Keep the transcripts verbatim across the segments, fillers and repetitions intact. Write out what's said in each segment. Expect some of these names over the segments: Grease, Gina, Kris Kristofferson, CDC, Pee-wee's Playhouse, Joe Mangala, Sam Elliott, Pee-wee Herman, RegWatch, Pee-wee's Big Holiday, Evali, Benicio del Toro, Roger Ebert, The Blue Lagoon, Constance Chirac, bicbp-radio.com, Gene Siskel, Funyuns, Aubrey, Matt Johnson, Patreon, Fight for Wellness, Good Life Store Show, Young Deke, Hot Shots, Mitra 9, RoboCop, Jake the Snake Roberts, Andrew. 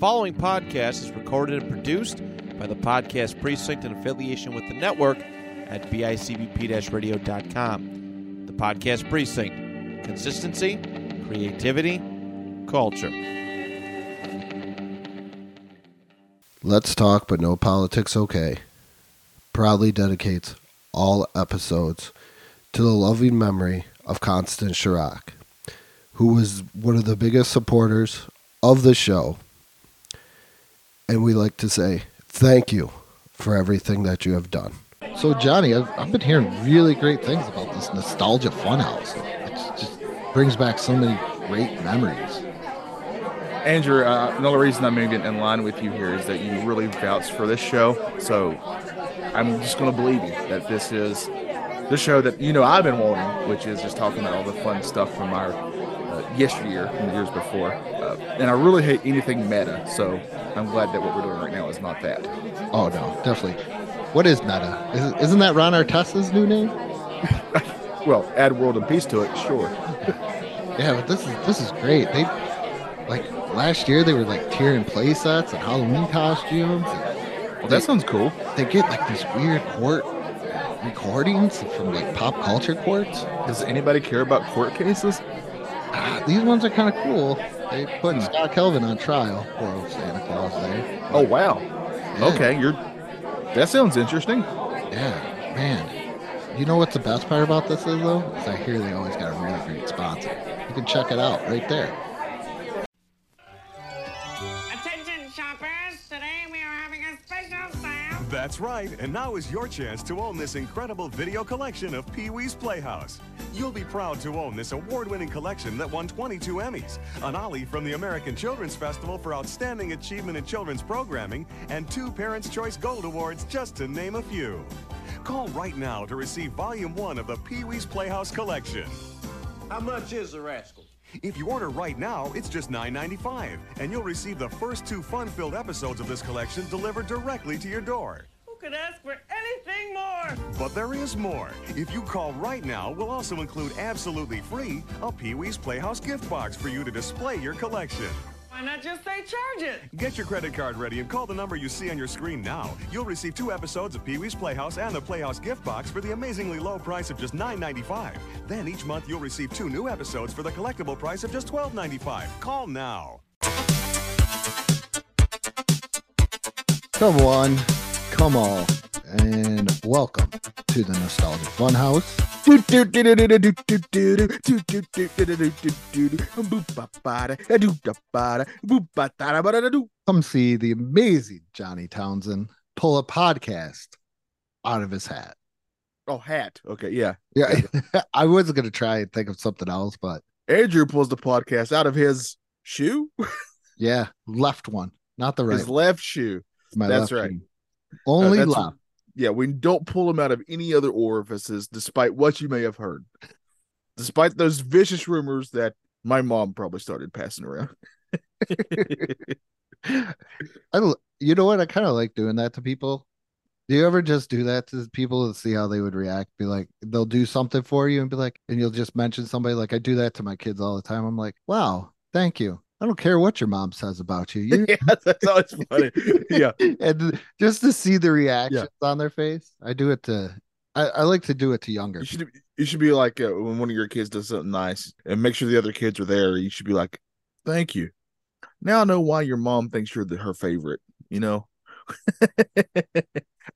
following podcast is recorded and produced by the Podcast Precinct in affiliation with the network at b i c b p radio dot com. The Podcast Precinct. Consistency, creativity, culture. Let's Talk But No Politics Okay proudly dedicates all episodes to the loving memory of Constance Chirac, who was one of the biggest supporters of the show. And we like to say thank you for everything that you have done. So Johnny, I've, I've been hearing really great things about this Nostalgia Funhouse. It just brings back so many great memories. Andrew, uh, another reason I'm going to get in line with you here is that you really vouched for this show. So I'm just going to believe you that this is the show that, you know, I've been wanting, which is just talking about all the fun stuff from our uh, yesteryear and the years before. Uh, and I really hate anything meta, so I'm glad that what we're doing right now is not that. Oh, no, definitely. What is meta? Is, isn't that Ron Artest's new name? Well, add world and peace to it, sure. Yeah, but this is this is great. They like last year they were like tearing play sets and Halloween costumes. And well, they, that sounds cool. They get like these weird court recordings from like pop culture courts. Does anybody care about court cases? Ah, these ones are kind of cool. They put hmm. Scott Kelvin on trial for old Santa Claus there. But, oh wow. Yeah. Okay, you're. That sounds interesting. Yeah, man. You know what the best part about this is though? Is I hear they always got a really great sponsor. You can check it out right there. That's right, and now is your chance to own this incredible video collection of Pee-wee's Playhouse. You'll be proud to own this award-winning collection that won twenty-two Emmys, an Ollie from the American Children's Festival for Outstanding Achievement in Children's Programming, and two Parents' Choice Gold Awards, just to name a few. Call right now to receive Volume one of the Pee-wee's Playhouse collection. How much is the rascal? If you order right now, it's just nine ninety-five, and you'll receive the first two fun-filled episodes of this collection delivered directly to your door. Who could ask for anything more? But there is more. If you call right now, we'll also include absolutely free a Pee-wee's Playhouse gift box for you to display your collection. Why not just say charge it? Get your credit card ready and call the number you see on your screen now. You'll receive two episodes of Pee-wee's Playhouse and the Playhouse gift box for the amazingly low price of just nine ninety-five. Then each month you'll receive two new episodes for the collectible price of just twelve ninety-five. Call now. Come on, come on, and welcome to the Nostalgia Funhouse. Come see the amazing Johnny Townsend pull a podcast out of his hat. Oh, hat. Okay, yeah. Yeah. I was going to try and think of something else, but Andrew pulls the podcast out of his shoe. Yeah, left one, not the right. His left shoe. My that's left right. Shoe. Only uh, that's left. Yeah, we don't pull them out of any other orifices, despite what you may have heard. Despite those vicious rumors that my mom probably started passing around. I, you know what? I kind of like doing that to people. Do you ever just do that to people and see how they would react? Be like, they'll do something for you and be like, and you'll just mention somebody. Like, I do that to my kids all the time. I'm like, wow, thank you. I don't care what your mom says about you. you... Yeah, that's always funny. Yeah. And just to see the reactions yeah. on their face. I do it to, I, I like to do it to younger. You should, you should be like, uh, when one of your kids does something nice and make sure the other kids are there, you should be like, thank you. Now I know why your mom thinks you're the, her favorite, you know?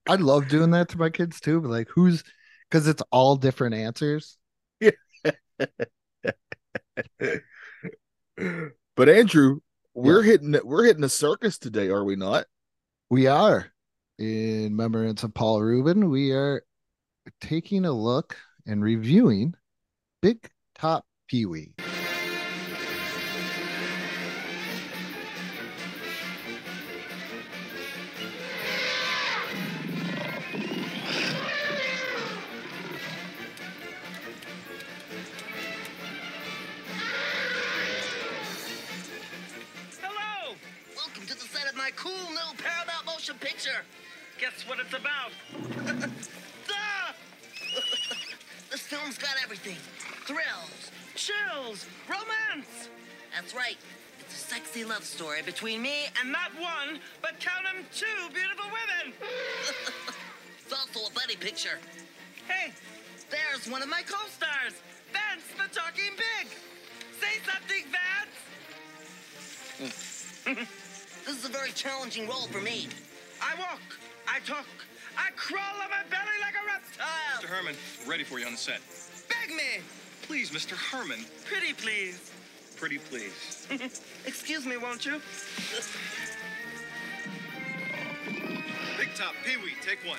I love doing that to my kids too, but like, who's, because it's all different answers. Yeah. But Andrew, we're yeah. hitting we're hitting a circus today, are we not? We are. In remembrance of Paul Reubens, we are taking a look and reviewing Big Top Pee-wee. Picture. Guess what it's about? Ah! This film's got everything. Thrills, chills, romance. That's right. It's a sexy love story between me and not one, but count them, two beautiful women. It's also a buddy picture. Hey, there's one of my co-stars, Vance the Talking Pig. Say something, Vance. This is a very challenging role for me. I walk, I talk, I crawl on my belly like a reptile. Mister Herman, we're ready for you on the set. Beg me. Please, Mister Herman. Pretty please. Pretty please. Excuse me, won't you? Big Top Pee-wee, take one.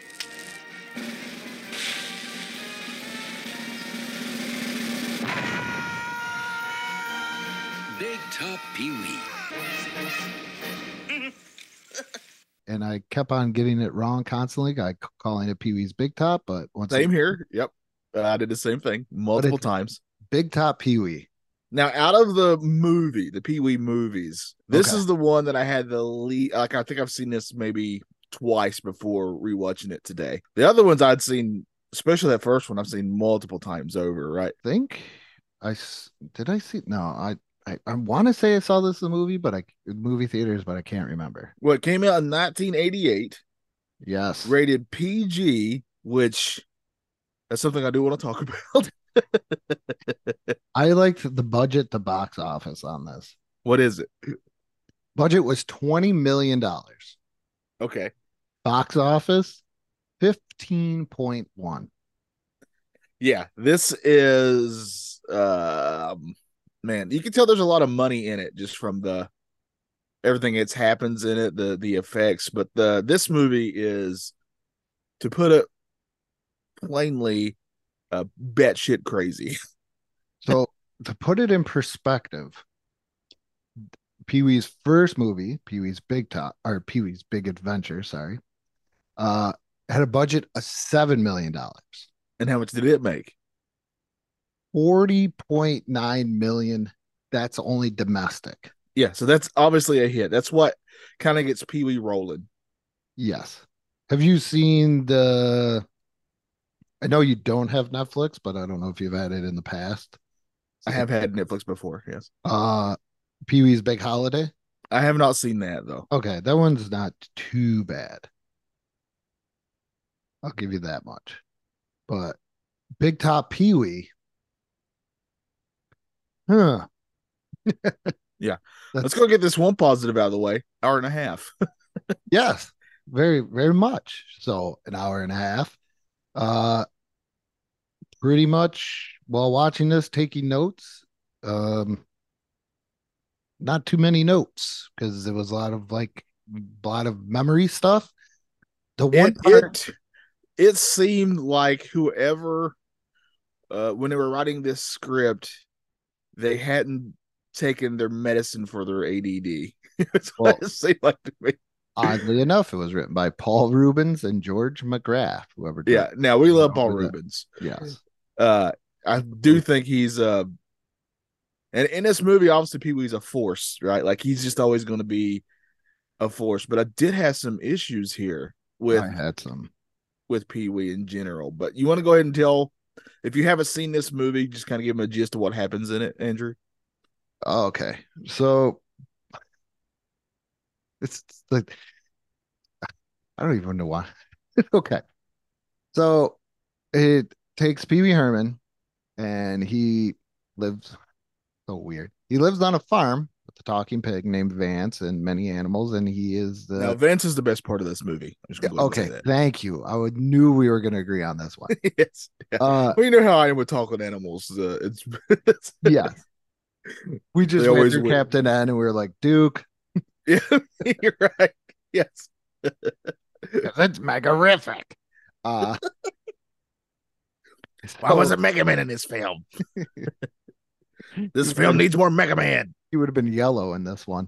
Big Top Pee-wee. And I kept on getting it wrong constantly. I calling it Pee-wee's Big Top, but once same I- here. Yep, I did the same thing multiple times. Big Top Pee-wee. Now, out of the movie, the Pee-wee movies, this okay. is the one that I had the least. Like, I think I've seen this maybe twice before rewatching it today. The other ones I'd seen, especially that first one, I've seen multiple times over. Right? I think I did. I see. No, I. I, I want to say I saw this in the movie, but I movie theaters, but I can't remember. Well, it came out in nineteen eighty-eight. Yes, rated P G, which that's something I do want to talk about. I liked the budget to box office on this. What is it? Budget was twenty million dollars. Okay. Box office fifteen point one. Yeah, this is um man, you can tell there's a lot of money in it just from the everything that's happens in it, the the effects. But the this movie is, to put it plainly, uh, batshit crazy. So to put it in perspective, Pee-wee's first movie, Pee-wee's Big Top or Pee-wee's Big Adventure, sorry, uh, had a budget of seven million dollars. And how much did it make? forty point nine million. That's only domestic. Yeah, so that's obviously a hit. That's what kind of gets Pee-wee rolling. Yes. Have you seen the... I know you don't have Netflix, but I don't know if you've had it in the past. I have had Netflix before, yes. Uh, Pee-wee's Big Holiday? I have not seen that, though. Okay, that one's not too bad. I'll give you that much. But Big Top Pee-wee... Huh. Yeah. Let's go get this one positive out of the way. Hour and a half. Yes. Very, very much. So an hour and a half. Uh pretty much while watching this, taking notes. Um not too many notes because there was a lot of like a lot of memory stuff. The one it, part it, it seemed like whoever uh when they were writing this script, they hadn't taken their medicine for their A D D. That's well, what it seemed like to me. Oddly enough, it was written by Paul Reubens and George McGrath, whoever did. Yeah, now we love Paul Reubens. Yes. Uh, I do think he's... Uh, and in this movie, obviously, Pee-wee's a force, right? Like, he's just always going to be a force. But I did have some issues here with... I had some. With Pee-wee in general. But you want to go ahead and tell... If you haven't seen this movie, just kind of give them a gist of what happens in it, Andrew. Okay. So it's like, I don't even know why. Okay. So it takes Pee-wee Herman and he lives so weird. He lives on a farm with a talking pig named Vance and many animals. And he is the. Now, Vance is the best part of this movie. Yeah, okay. Thank you. I would, knew we were going to agree on this one. Yes. Yeah. Uh, well, you know how I am with talking animals. Uh, it's, it's yeah. We just went through Captain N and we were like, Duke. Yeah, you're right. Yes. That's magarific. Uh, Why so, wasn't Mega Man in this film? This film needs more Mega Man. He would have been yellow in this one.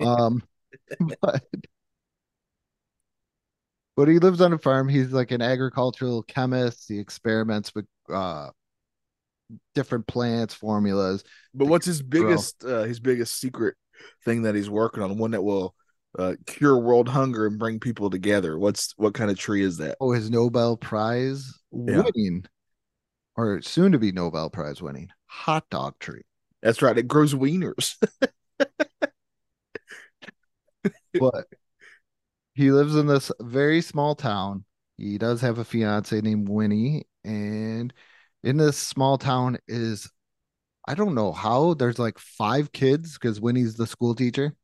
Um, but, but he lives on a farm. He's like an agricultural chemist. He experiments with uh, different plants, formulas. But what's his biggest uh, his biggest secret thing that he's working on? One that will uh, cure world hunger and bring people together. What's what kind of tree is that? Oh, his Nobel Prize yeah. winning. Or soon to be Nobel Prize winning hot dog tree. That's right. It grows wieners. But he lives in this very small town. He does have a fiance named Weenie, and in this small town is, I don't know how, there's like five kids because Winnie's the school teacher.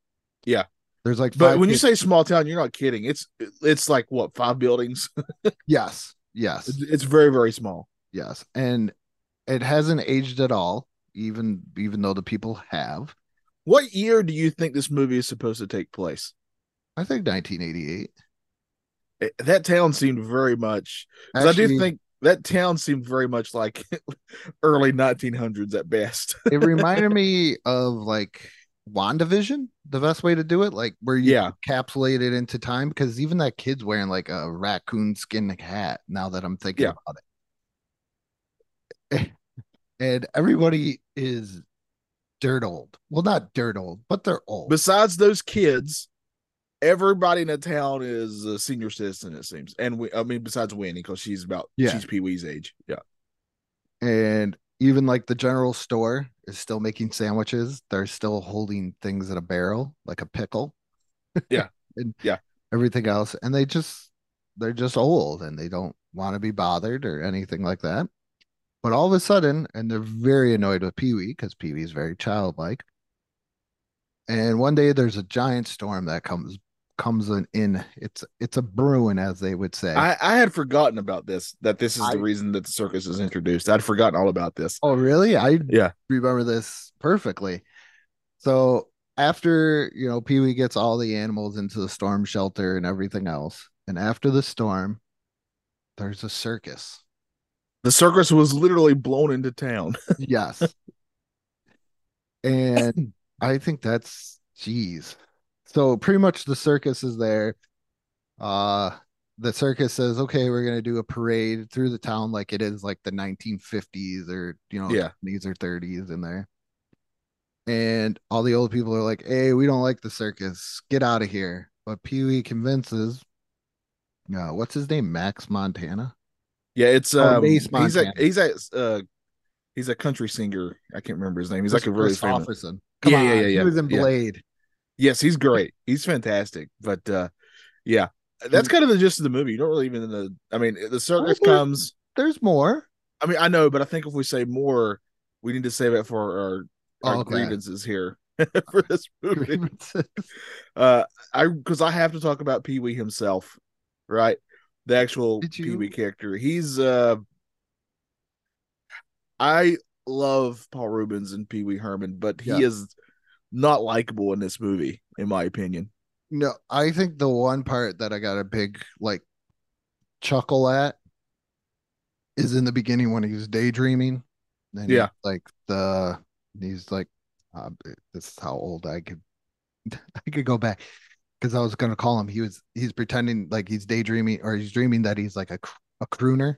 Yeah. There's like, but when kids. You say small town, you're not kidding. It's it's like what, five buildings? Yes, yes. It's, it's very very small. Yes, and it hasn't aged at all, even even though the people have. What year do you think this movie is supposed to take place? I think nineteen eighty-eight. It, that town seemed very much. Actually, I do think that town seemed very much like early nineteen hundreds at best. It reminded me of like WandaVision, the best way to do it, like where you yeah. encapsulate it into time, because even that kid's wearing like a raccoon skin hat now that I'm thinking yeah. about it. And everybody is dirt old. Well, not dirt old, but they're old. Besides those kids, everybody in the town is a senior citizen, it seems. And we, I mean, besides Winnie, because she's about yeah. she's Pee-wee's age. Yeah. And even like the general store is still making sandwiches. They're still holding things in a barrel, like a pickle. Yeah. And yeah. everything else. And they just, they're just old and they don't want to be bothered or anything like that. But all of a sudden, and they're very annoyed with Pee-wee because Pee-wee's very childlike. And one day there's a giant storm that comes, comes in. It's, it's a brewing, as they would say. I, I had forgotten about this, that this is I, the reason that the circus is introduced. I'd forgotten all about this. Oh, really? I yeah. remember this perfectly. So after, you know, Pee-wee gets all the animals into the storm shelter and everything else. And after the storm, there's a circus. The circus was literally blown into town. Yes. And I think that's, geez. So pretty much the circus is there. Uh, the circus says, okay, we're going to do a parade through the town like it is like the nineteen fifties or, you know, yeah. twenties or thirties in there. And all the old people are like, hey, we don't like the circus. Get out of here. But Pee-wee convinces, uh, what's his name? Max Montana? Yeah, it's, um, Mace Montana. he's a, he's a, uh, he's a country singer. I can't remember his name. He's Chris like a really famous. Come yeah, on. Yeah, yeah, yeah. He was in Blade. Yeah. Yes, he's great. He's fantastic. But uh, yeah, that's kind of the gist of the movie. You don't really even know. I mean, the circus well, comes. There's more. I mean, I know, but I think if we say more, we need to save it for our, our okay. grievances here for this movie. uh, I because I have to talk about Pee-wee himself, right? The actual Pee-wee character. He's. Uh, I love Paul Reubens and Pee-wee Herman, but he yeah. is. Not likable in this movie, in my opinion. No, I think the one part that I got a big like chuckle at is in the beginning when he was daydreaming. And yeah, he, like the he's like, uh, this is how old I could I could go back because I was gonna call him. He was he's pretending like he's daydreaming or he's dreaming that he's like a a crooner.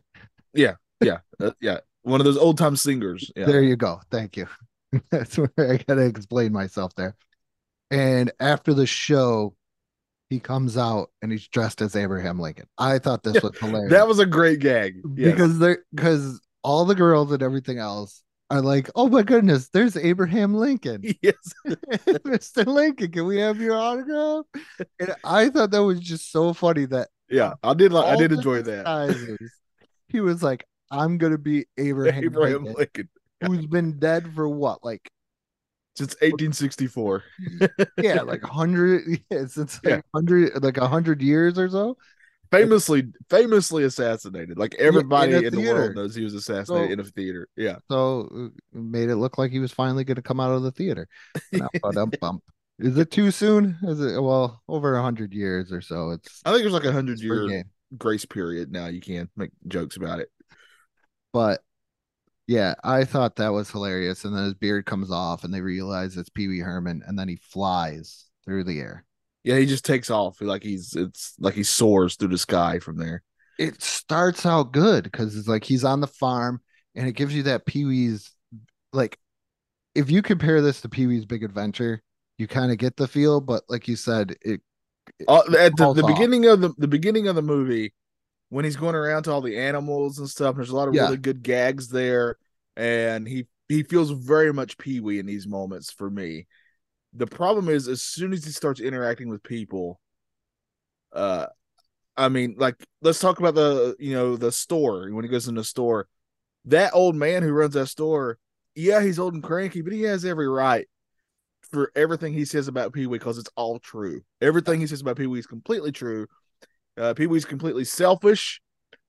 Yeah, yeah, uh, yeah. One of those old time singers. Yeah. There you go. Thank you. That's where I gotta explain myself there. And after the show, he comes out and he's dressed as Abraham Lincoln. I thought this yeah, was hilarious. That was a great gag yeah. because they're because all the girls and everything else are like, "Oh my goodness, there's Abraham Lincoln." Yes, Mister Lincoln, can we have your autograph? And I thought that was just so funny that yeah, I did like I did enjoy that. He was like, "I'm gonna be Abraham, Abraham Lincoln." Lincoln. Who's been dead for what, like since eighteen sixty-four? Yeah, like one hundred, yeah, since like yeah. one hundred, like one hundred years or so. Famously, famously assassinated. Like everybody in, in the world knows he was assassinated so, in a theater. Yeah, so it made it look like he was finally going to come out of the theater. Is it too soon? Is it well over one hundred years or so? It's I think there's like a one hundred year game. Grace period now. You can make jokes about it, but. Yeah, I thought that was hilarious. And then his beard comes off and they realize it's Pee-wee Herman and then he flies through the air. Yeah, he just takes off like he's it's like he soars through the sky from there. It starts out good because it's like he's on the farm and it gives you that Pee-wee's like if you compare this to Pee-wee's Big Adventure, you kind of get the feel, but like you said, it, it uh, at the, the beginning of the, the beginning of the movie. When he's going around to all the animals and stuff, there's a lot of yeah. really good gags there. And he, he feels very much Pee-wee in these moments for me. the problem is, as soon as he starts interacting with people, uh, I mean, like, let's talk about the, you know, the store. When he goes in the store, that old man who runs that store, yeah, he's old and cranky, but he has every right for everything he says about Pee-wee, because it's all true. Everything he says about Pee-wee is completely true. Uh, Pee-wee's completely selfish.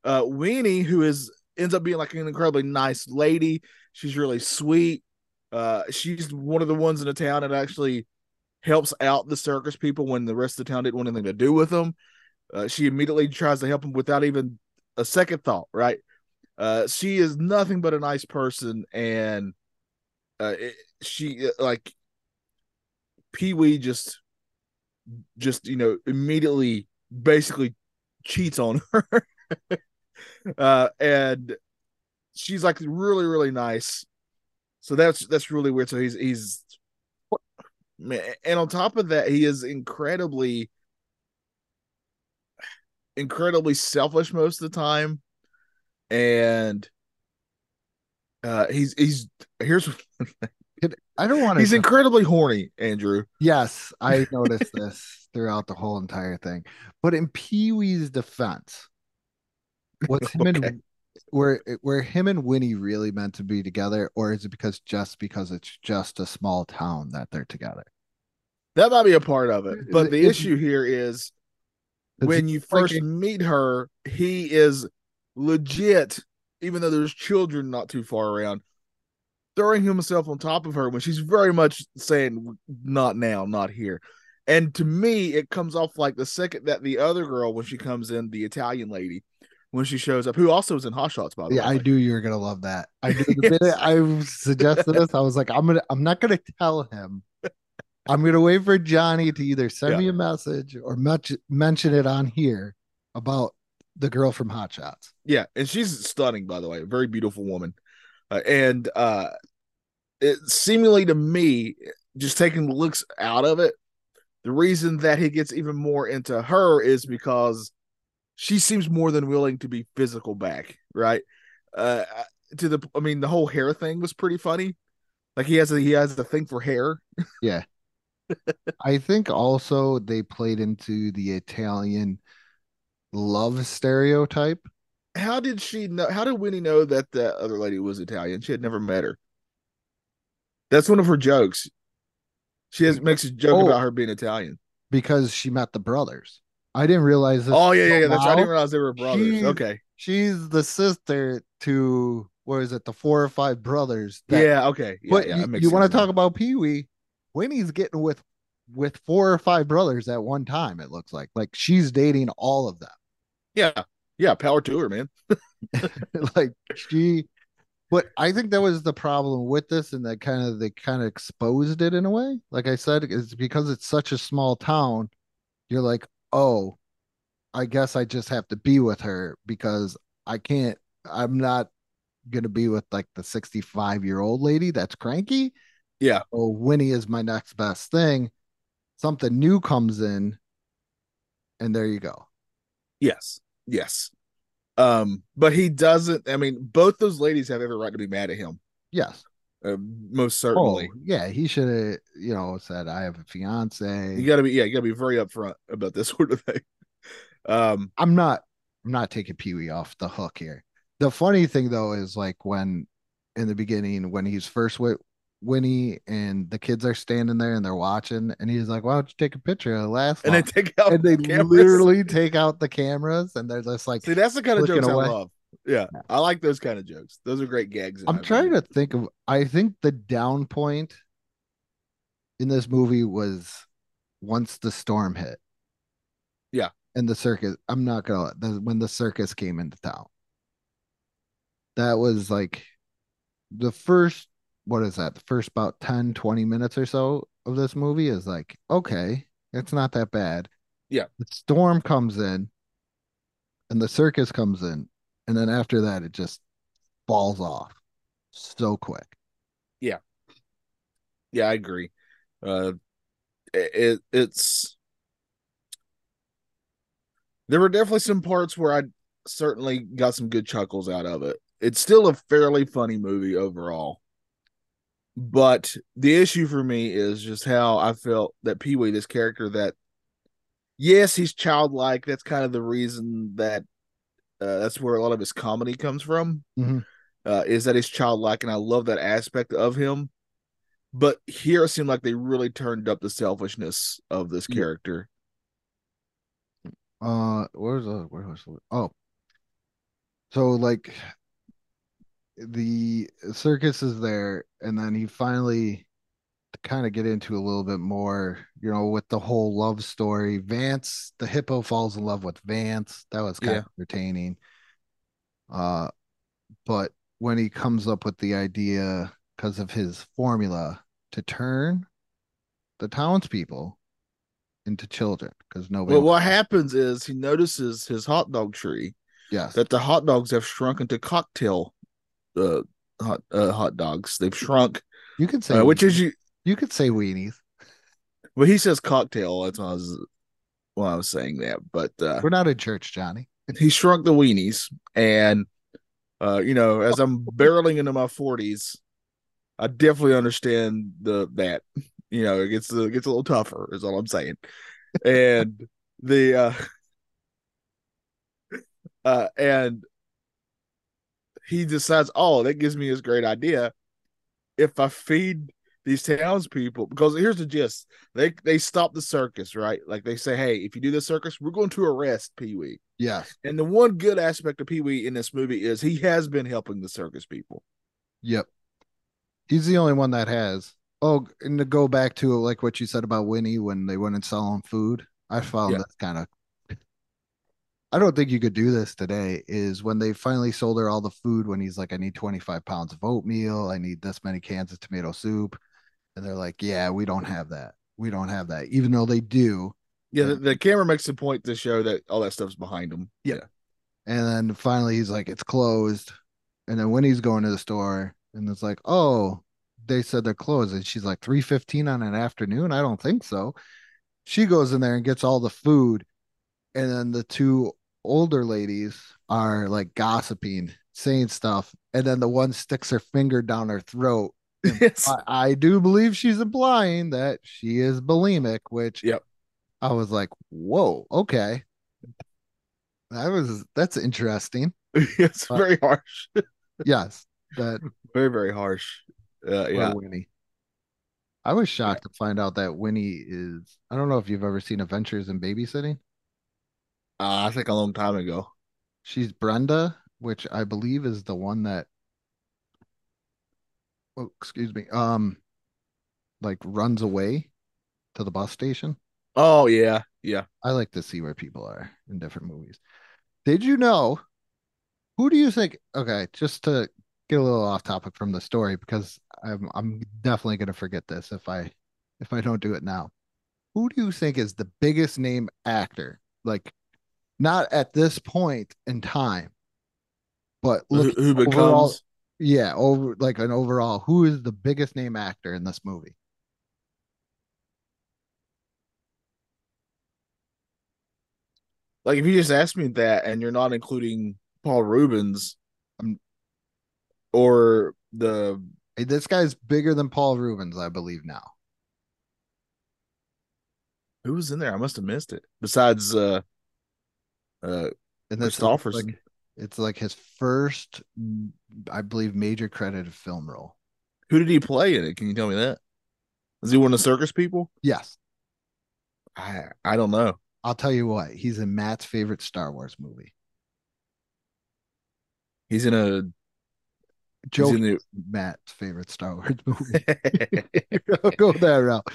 Uh, Weenie, who is ends up being like an incredibly nice lady. She's really sweet. Uh, she's one of the ones in the town that actually helps out the circus people when the rest of the town didn't want anything to do with them. Uh, she immediately tries to help them without even a second thought, right? Uh, she is nothing but a nice person, and uh, it, she, like, Pee-wee just, just, you know, immediately basically cheats on her. uh, and she's, like, really, really nice. So that's that's really weird. So he's he's man, and on top of that, he is incredibly incredibly selfish most of the time. And uh, he's he's here's I don't want to. He's know. incredibly horny, Andrew. Yes, I noticed this throughout the whole entire thing. But in Pee-wee's defense, what's okay. him and Were, were him and Weenie really meant to be together, or is it because just because it's just a small town that they're together? That might be a part of it. But the issue here is when you first meet her, he is legit, even though there's children not too far around, throwing himself on top of her when she's very much saying, not now, not here. And to me, it comes off like the second that the other girl, when she comes in, the Italian lady, when she shows up, who also is in Hot Shots, by the yeah, way. Yeah, I do. You're going to love that. I do. The minute I suggested this, I was like, I'm going to, I'm not going to tell him. I'm going to wait for Johnny to either send yeah. me a message or much, mention it on here about the girl from Hot Shots. Yeah. And she's stunning, by the way, a very beautiful woman. Uh, and uh, it seemingly to me, just taking looks out of it, the reason that he gets even more into her is because she seems more than willing to be physical back, right? Uh, to the, I mean, the whole hair thing was pretty funny. Like he has a, he has a thing for hair. Yeah, I think also they played into the Italian love stereotype. How did she know? How did Weenie know that the other lady was Italian? She had never met her. That's one of her jokes. She has, makes a joke oh, about her being Italian because she met the brothers. I didn't realize this. Oh, yeah, yeah, yeah. That's, I didn't realize they were brothers. She's, okay. She's the sister to, what is it, the four or five brothers. That, yeah, okay. Yeah, but yeah, you, you want to talk about Pee-wee, Winnie's getting with with four or five brothers at one time, it looks like. Like, she's dating all of them. Yeah, yeah, power to her, man. Like, she, but I think that was the problem with this, and that kind of, they kind of exposed it in a way. Like I said, it's because it's such a small town, you're like, oh, I guess I just have to be with her because I can't, I'm not going to be with like the sixty-five year old lady that's cranky. Yeah. Oh, so Weenie is my next best thing. Something new comes in and there you go. Yes. Yes. Um, but he doesn't, I mean, both those ladies have every right to be mad at him. Yes. Uh, most certainly. Oh, yeah, he should have, you know, said, I have a fiance. You gotta be, yeah, you gotta be very upfront about this sort of thing. Um, I'm not, I'm not taking Pee-wee off the hook here. The funny thing though is like when in the beginning when he's first with Weenie and the kids are standing there and they're watching, and he's like, why don't you take a picture of the last one? And they take out, and they the literally take out the cameras, and they're just like, see, that's the kind of jokes away. I love. Yeah, I like those kind of jokes. Those are great gags. I'm trying to think of, I think the down point in this movie was once the storm hit. Yeah. And the circus, I'm not going to, when the circus came into town. That was like the first, what is that? The first about ten, twenty minutes or so of this movie is like, okay, it's not that bad. Yeah. The storm comes in and the circus comes in. And then after that, it just falls off so quick. Yeah. Yeah, I agree. Uh, it It's... There were definitely some parts where I certainly got some good chuckles out of it. It's still a fairly funny movie overall. But the issue for me is just how I felt that Pee-wee, this character that, yes, he's childlike. That's kind of the reason that uh, that's where a lot of his comedy comes from, mm-hmm. uh, is that he's childlike, and I love that aspect of him. But here it seemed like they really turned up the selfishness of this character. Uh, where's the where was the, oh, so like the circus is there, and then he finally kind of get into a little bit more, you know, with the whole love story. Vance, the hippo, falls in love with Vance. That was kind yeah. of entertaining. Uh, but when he comes up with the idea, because of his formula, to turn the townspeople into children, because nobody. Well, what happens is he notices his hot dog tree. Yes, that the hot dogs have shrunk into cocktail, uh, hot uh, hot dogs. They've shrunk. You could say uh, which is you. You could say weenies. Well, he says cocktail. That's why I was why I was saying that. But uh, we're not in church, Johnny. He shrunk the weenies, and uh, you know, as I'm barreling into my forties. I definitely understand the that you know it gets it gets a little tougher is all I'm saying, and the uh, uh and he decides, oh, that gives me this great idea if I feed these townspeople, because here's the gist, they they stop the circus, right? Like they say, hey, if you do the circus, we're going to arrest Pee-wee. Yeah, and the one good aspect of Pee-wee in this movie is he has been helping the circus people. Yep. He's the only one that has. Oh, and to go back to like what you said about Winnie when they wouldn't sell him food, I found yeah. that kind of. I don't think you could do this today. Is when they finally sold her all the food when he's like, I need twenty-five pounds of oatmeal. I need this many cans of tomato soup. And they're like, yeah, we don't have that. We don't have that. Even though they do. Yeah, the, the camera makes the point to show that all that stuff's behind him. Yeah. yeah. And then finally he's like, it's closed. And then Winnie's going to the store. And it's like, oh, they said they're closed. And she's like, three fifteen on an afternoon? I don't think so. She goes in there and gets all the food. And then the two older ladies are like gossiping, saying stuff. And then the one sticks her finger down her throat. Yes. I, I do believe she's implying that she is bulimic, which yep. I was like, whoa, okay. That was, that's interesting. It's but, very harsh. Yes. That very very harsh. Uh, yeah, Winnie. I was shocked yeah. to find out that Winnie is. I don't know if you've ever seen Adventures in Babysitting. Uh, I think a long time ago. She's Brenda, which I believe is the one that. Oh, excuse me. Um, like runs away to the bus station. Oh yeah, yeah. I like to see where people are in different movies. Did you know? Who do you think? Okay, just to. Get a little off topic from the story because I'm I'm definitely going to forget this if I if I don't do it now. Who do you think is the biggest name actor? Like, not at this point in time, but who, who becomes overall, yeah over like an overall who is the biggest name actor in this movie? Like, if you just asked me that and you're not including Paul Reubens, I'm. Or the hey, this guy's bigger than Paul Reubens, I believe now. Who was in there? I must have missed it. Besides, uh, uh, and that's like, it's like his first, I believe, major credited film role. Who did he play in it? Can you tell me that? Is he one of the circus people? Yes. I I don't know. I'll tell you what. He's in Matt's favorite Star Wars movie. He's in a. Joe the... Matt's favorite Star Wars movie. Don't go that route.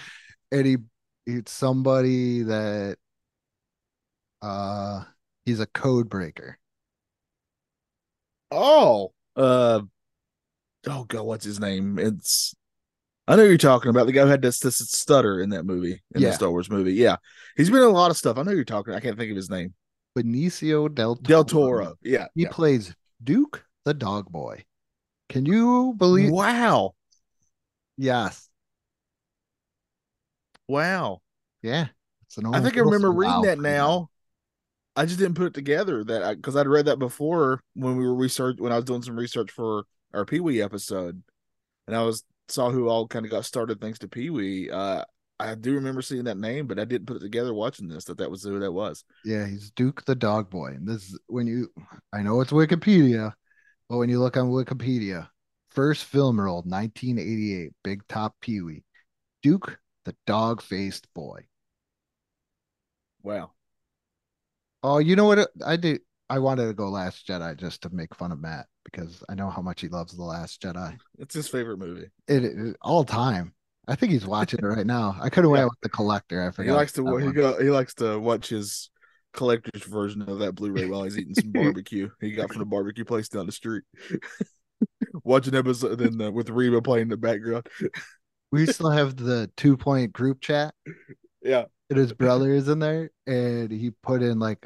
And he it's somebody that uh he's a code breaker. Oh uh oh god, what's his name? It's I know who you're talking about. The guy who had this this stutter in that movie, in yeah. the Star Wars movie. Yeah. He's been in a lot of stuff. I know who you're talking about. I can't think of his name. Benicio del Toro. Del Toro. Yeah. He yeah. plays Duke the Dog Boy. Can you believe? Wow. Yes. Wow. Yeah. It's an old I think I remember reading that now. I just didn't put it together that because I'd read that before when we were research when I was doing some research for our Pee-wee episode, and I was saw who all kind of got started thanks to Pee-wee. Uh, I do remember seeing that name, but I didn't put it together watching this, that that was who that was. Yeah, he's Duke the Dog Boy. And this is when you, I know it's Wikipedia, but when you look on Wikipedia, first film role, nineteen eighty-eight, Big Top Pee-wee. Duke the Dog-Faced Boy. Wow. Oh, you know what I did? I wanted to go Last Jedi just to make fun of Matt, because I know how much he loves The Last Jedi. It's his favorite movie. It, it all time. I think he's watching it right now. I could have went with The Collector. I forgot. He likes to he, go, he likes to watch his collector's version of that Blu-ray while he's eating some barbecue he got from the barbecue place down the street. Watching episode then the, with Reba playing in the background. We still have the two-point group chat. Yeah. And his brother is in there, and he put in like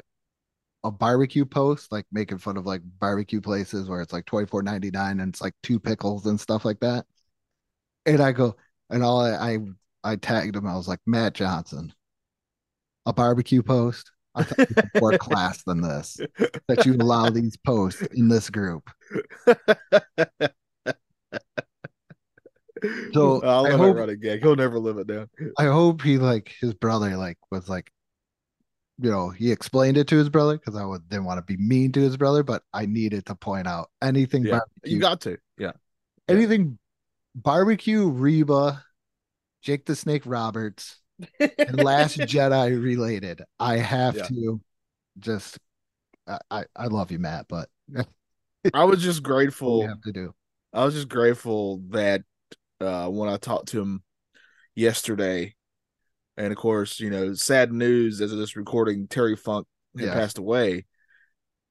a barbecue post, like making fun of like barbecue places where it's like twenty-four ninety-nine and it's like two pickles and stuff like that. And I go, and all I I, I tagged him. I was like, Matt Johnson, a barbecue post. I thought you were more class than this, that you allow these posts in this group. So I'll let him run a gag. He'll never live it down. I hope he like his brother like was like, you know, he explained it to his brother, because I would didn't want to be mean to his brother, but I needed to point out anything. Yeah, barbecue, you got to. Yeah, anything barbecue, Reba, Jake the Snake Roberts, and Last Jedi related. I have yeah. to just. I, I I love you, Matt, but I was just grateful. You have to do. I was just grateful that. Uh, when I talked to him yesterday, and of course, you know, sad news as of this recording, Terry Funk had yeah. passed away.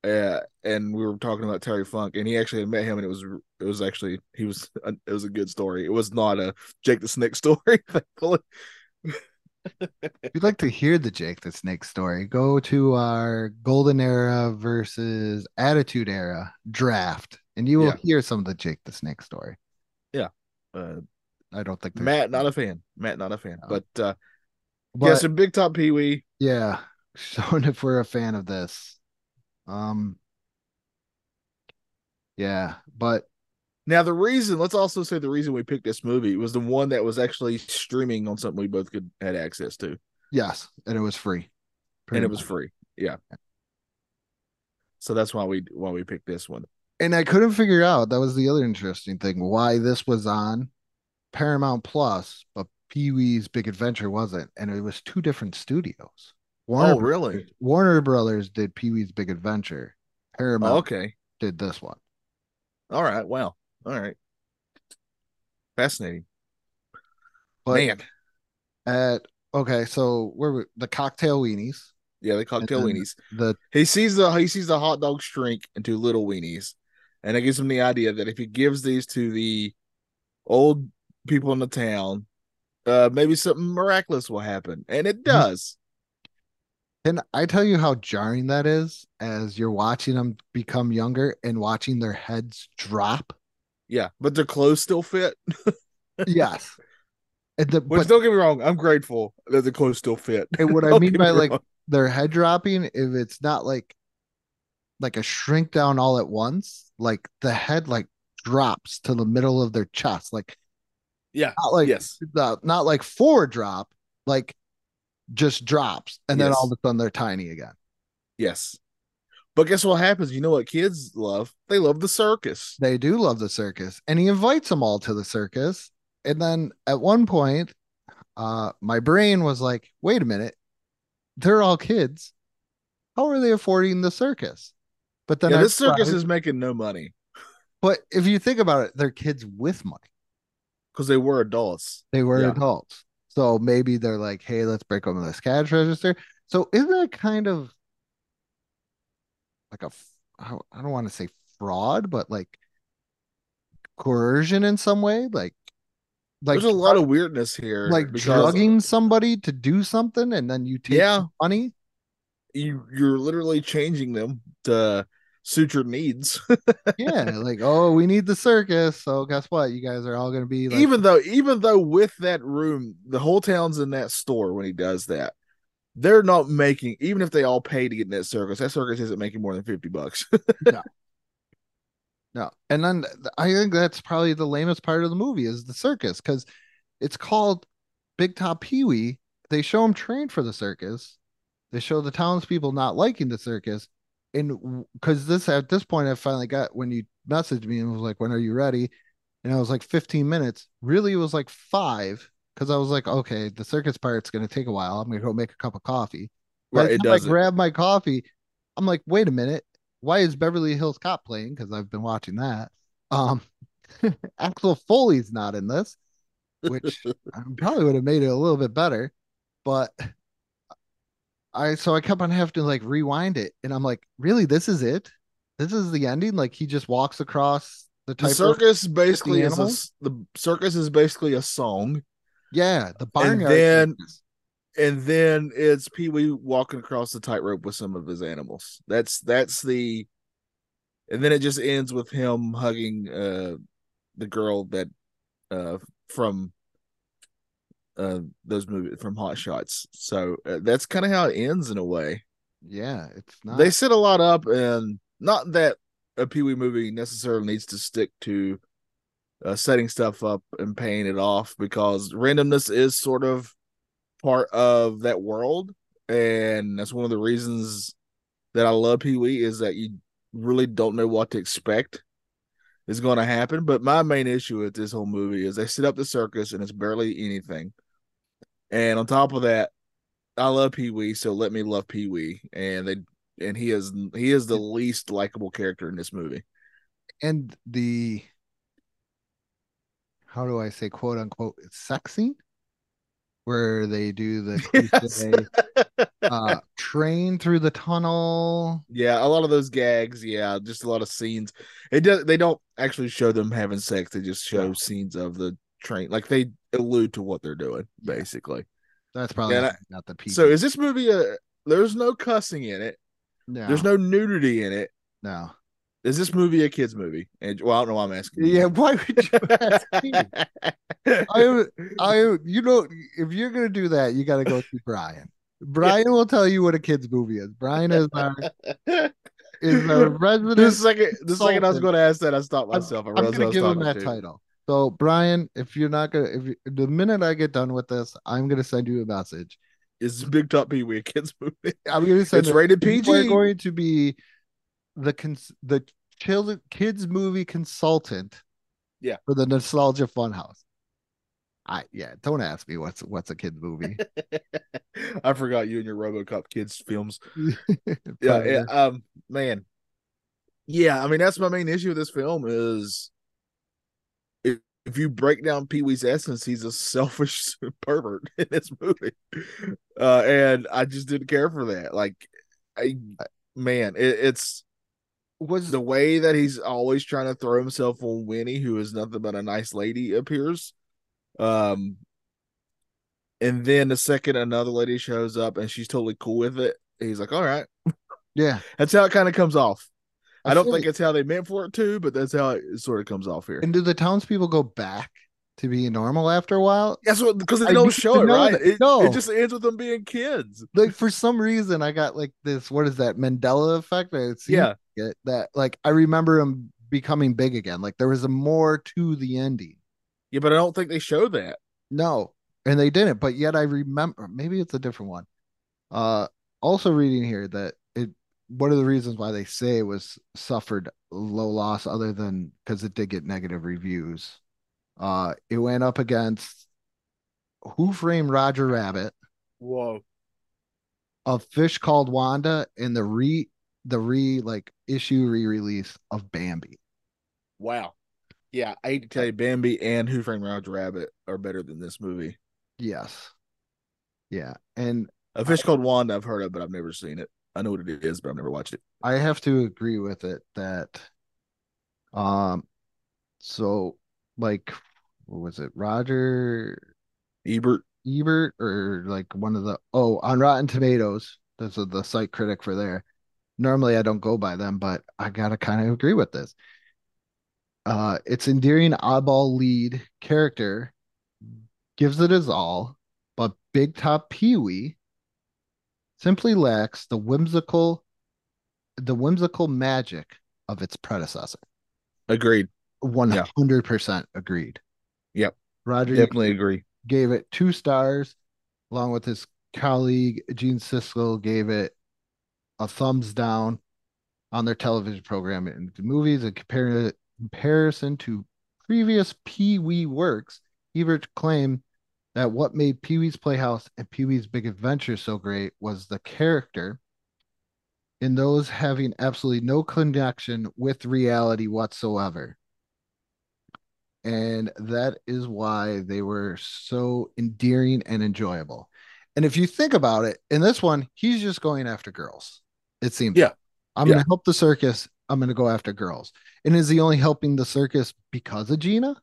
Uh, and we were talking about Terry Funk, and he actually had met him, and it was it was actually he was a, it was a good story. It was not a Jake the Snake story, thankfully. If you'd like to hear the Jake the Snake story, go to our Golden Era versus Attitude Era draft, and you will yeah. hear some of the Jake the Snake story. Yeah. Uh, I don't think Matt not a fan. Matt not a fan. No. But uh but, yeah, so Big Top Pee-wee. Yeah. So if we're a fan of this. Um Yeah, but now the reason, let's also say the reason we picked this movie was the one that was actually streaming on something we both could had access to. Yes, and it was free. And it much. was free. Yeah. yeah. So that's why we why we picked this one. And I couldn't figure out, that was the other interesting thing, why this was on Paramount Plus, but Pee-wee's Big Adventure wasn't. And it was two different studios. Warner oh, really? Brothers, Warner Brothers did Pee-wee's Big Adventure. Paramount oh, okay. did this one. All right. Wow. All right. Fascinating. But Man. At, okay, so where were the cocktail weenies. Yeah, the cocktail weenies. The, he, sees the, he sees the hot dog shrink into little weenies. And it gives him the idea that if he gives these to the old people in the town, uh, maybe something miraculous will happen. And it does. And I tell you how jarring that is as you're watching them become younger and watching their heads drop. Yeah, but their clothes still fit. Yes. And the, Which, but, don't get me wrong, I'm grateful that the clothes still fit. And what I mean by, me like, wrong. their head dropping, if it's not like like a shrink down all at once, like the head like drops to the middle of their chest, like yeah not like yes not, not like forward drop, like just drops, and yes. then all of a sudden they're tiny again. Yes, but guess what happens? You know what kids love? They love the circus. They do love the circus. And he invites them all to the circus, and then at one point uh my brain was like, wait a minute, they're all kids. How are they affording the circus? But then yeah, this tried. circus is making no money. But if you think about it, they're kids with money. Because they were adults. They were yeah. adults. So maybe they're like, hey, let's break open this cash register. So isn't that kind of like a, I don't want to say fraud, but like coercion in some way? Like, Like, There's a lot of weirdness here. Like drugging somebody to do something, and then you take yeah, money. You you're literally changing them to suit your needs. Yeah, like, oh, we need the circus, so guess what? You guys are all going to be. Like... Even though, even though with that room, the whole town's in that store when he does that. They're not making, even if they all pay to get in that circus. That circus isn't making more than fifty bucks. No. No. And then I think that's probably the lamest part of the movie is the circus, because it's called Big Top Pee-wee. They show him trained for the circus. They show the townspeople not liking the circus. And because this at this point, I finally got when you messaged me and was like, when are you ready? And I was like, fifteen minutes. Really, it was like five, because I was like, okay, the circus part's going to take a while. I'm going to go make a cup of coffee. Right, it doesn't. I grab my coffee. I'm like, wait a minute. Why is Beverly Hills Cop playing? Because I've been watching that. Um, Axel Foley's not in this, which I probably would have made it a little bit better. But I, so I kept on having to like rewind it. And I'm like, really, this is it? This is the ending? Like he just walks across the type the circus of basically the is a, the circus is basically a song. Yeah, the barnyard. And then, and then it's Pee-wee walking across the tightrope with some of his animals. That's that's the, and then it just ends with him hugging uh, the girl that uh, from uh, those movies from Hot Shots. So uh, that's kind of how it ends in a way. Yeah, it's not. They set a lot up, and not that a Pee-wee movie necessarily needs to stick to. Uh, setting stuff up and paying it off, because randomness is sort of part of that world, and that's one of the reasons that I love Pee-wee is that you really don't know what to expect is going to happen. But my main issue with this whole movie is they set up the circus and it's barely anything, and on top of that, I love Pee-wee, so let me love Pee-wee, and they and he is he is the least likable character in this movie, and the. How do I say, quote unquote, sex scene where they do the yes. uh, train through the tunnel. Yeah, a lot of those gags. Yeah, just a lot of scenes. It does. They don't actually show them having sex. They just show yeah. scenes of the train. Like they allude to what they're doing, yeah. basically. That's probably I, not the P G. So is this movie a? There's no cussing in it. No. There's no nudity in it. No. Is this movie a kid's movie? And well, I don't know why I'm asking. You. Yeah, why would you ask me? I, I, you know, if you're gonna do that, you got to go see Brian. Brian will tell you what a kid's movie is. Brian is our is our resident. This second, this second, I was going to ask that. I stopped myself. I'm, I'm going to give him that title. So, Brian, if you're not gonna, if you, the minute I get done with this, I'm gonna send you a message. Is Big Top Pee-wee a kid's movie? I'm gonna say it's rated P G. We're going to be. The cons- the children kids movie consultant, yeah, for the Nostalgia Funhouse. I yeah, don't ask me what's what's a kid's movie. I forgot you and your RoboCop kids films. yeah, yeah, um, man, yeah. I mean, that's my main issue with this film is if, if you break down Pee-wee's essence, he's a selfish pervert in this movie, uh, and I just didn't care for that. Like, I man, it, it's. Was the way that he's always trying to throw himself on Weenie, who is nothing but a nice lady, appears. Um, and then the second another lady shows up and she's totally cool with it, he's like, all right. Yeah. That's how it kind of comes off. I, I don't think it. it's how they meant for it to, but that's how it sort of comes off here. And do the townspeople go back to being normal after a while? That's what, because they I don't show it, right? It, no. It just ends with them being kids. Like, for some reason, I got like this, what is that, Mandela effect? Yeah. It, that like I remember him becoming big again, like there was a more to the ending. Yeah, but I don't think they show that. No, and they didn't, but yet I remember, maybe it's a different one. Uh also reading here that it one of the reasons why they say it was suffered low loss, other than because it did get negative reviews, uh it went up against Who Framed Roger Rabbit, whoa, A Fish Called Wanda, and the re the re like issue re-release of Bambi. Wow. Yeah, I hate to tell you, Bambi and Who Framed Roger Rabbit are better than this movie. Yes. Yeah. And A Fish I, Called Wanda I've heard of, but I've never seen it. I know what it is, but I've never watched it. I have to agree with it that um so like what was it? Roger Ebert Ebert or like one of the oh on Rotten Tomatoes. That's the site critic for there. Normally, I don't go by them, but I got to kind of agree with this. Uh, it's endearing, oddball lead character gives it his all, but Big Top Pee-wee simply lacks the whimsical, the whimsical magic of its predecessor. Agreed. one hundred percent yeah. agreed. Yep. Roger definitely agree. Gave it two stars, along with his colleague Gene Siskel gave it a thumbs down on their television program and movies. And comparing it comparison to previous Pee-wee works, Ebert claimed that what made Pee-wee's Playhouse and Pee-wee's Big Adventure so great was the character, in those having absolutely no connection with reality whatsoever. And that is why they were so endearing and enjoyable. And if you think about it, in this one, he's just going after girls. It seems. Yeah. I'm yeah. going to help the circus. I'm going to go after girls. And is he only helping the circus because of Gina?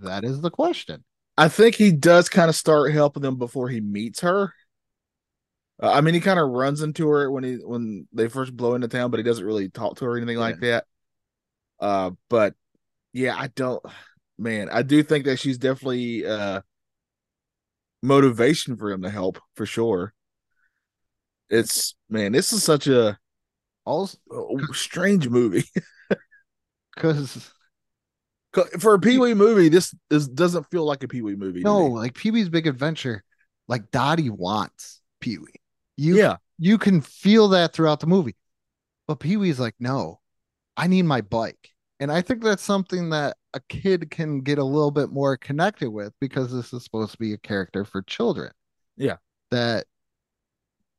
That is the question. I think he does kind of start helping them before he meets her. Uh, I mean, he kind of runs into her when he when they first blow into town, but he doesn't really talk to her or anything yeah. like that. Uh, but yeah, I don't. Man, I do think that she's definitely uh, motivation for him to help for sure. It's man, this is such a all strange movie. Because for a Pee-wee movie, this is doesn't feel like a Pee-wee movie. No, like Pee-wee's Big Adventure, like Dottie wants Pee-wee. You, yeah, you can feel that throughout the movie. But Pee-wee's like, no, I need my bike, and I think that's something that a kid can get a little bit more connected with, because this is supposed to be a character for children. Yeah. That,